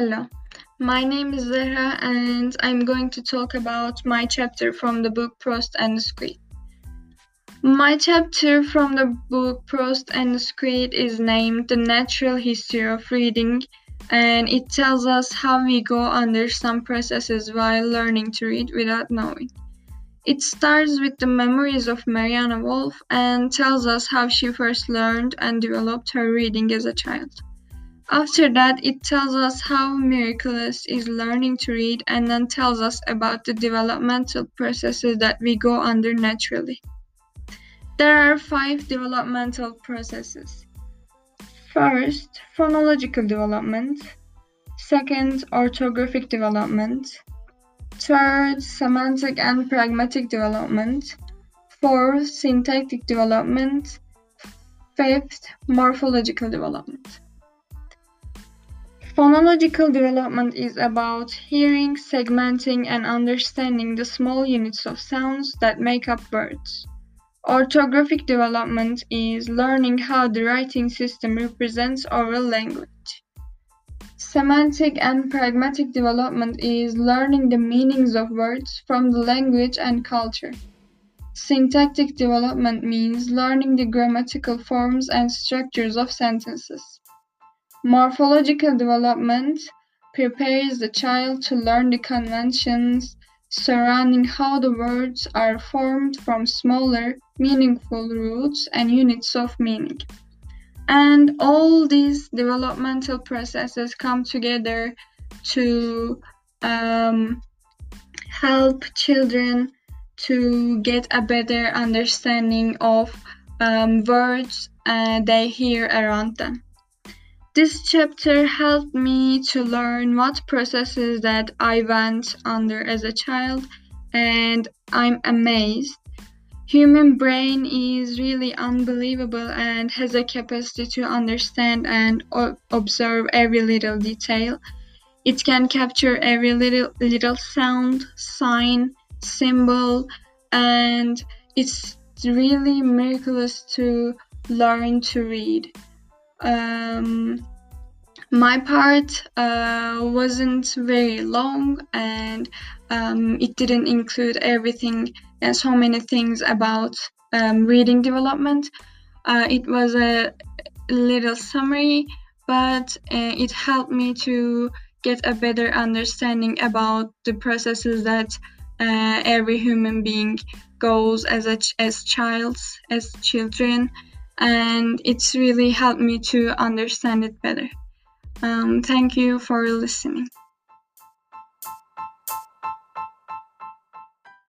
Hello, my name is Zehra and I'm going to talk about my chapter from the book Proust and the Squid. My chapter from the book Proust and the Squid is named The Natural History of Reading, and it tells us how we go under some processes while learning to read without knowing. It starts with the memories of Maryanne Wolf and tells us how she first learned and developed her reading as a child. After that, it tells us how miraculous is learning to read and then tells us about the developmental processes that we go under naturally. There are 5 developmental processes. First, phonological development. Second, orthographic development. Third, semantic and pragmatic development. Fourth, syntactic development. Fifth, morphological development. Phonological development is about hearing, segmenting, and understanding the small units of sounds that make up words. Orthographic development is learning how the writing system represents oral language. Semantic and pragmatic development is learning the meanings of words from the language and culture. Syntactic development means learning the grammatical forms and structures of sentences. Morphological development prepares the child to learn the conventions surrounding how the words are formed from smaller, meaningful roots and units of meaning. And all these developmental processes come together to help children to get a better understanding of words they hear around them. This chapter helped me to learn what processes that I went under as a child, and I'm amazed. Human brain is really unbelievable and has a capacity to understand and observe every little detail. It can capture every little sound, sign, symbol, and it's really miraculous to learn to read. My part wasn't very long, and it didn't include everything and so many things about reading development. It was a little summary, but it helped me to get a better understanding about the processes that every human being goes as children. And it's really helped me to understand it better. Thank you for listening.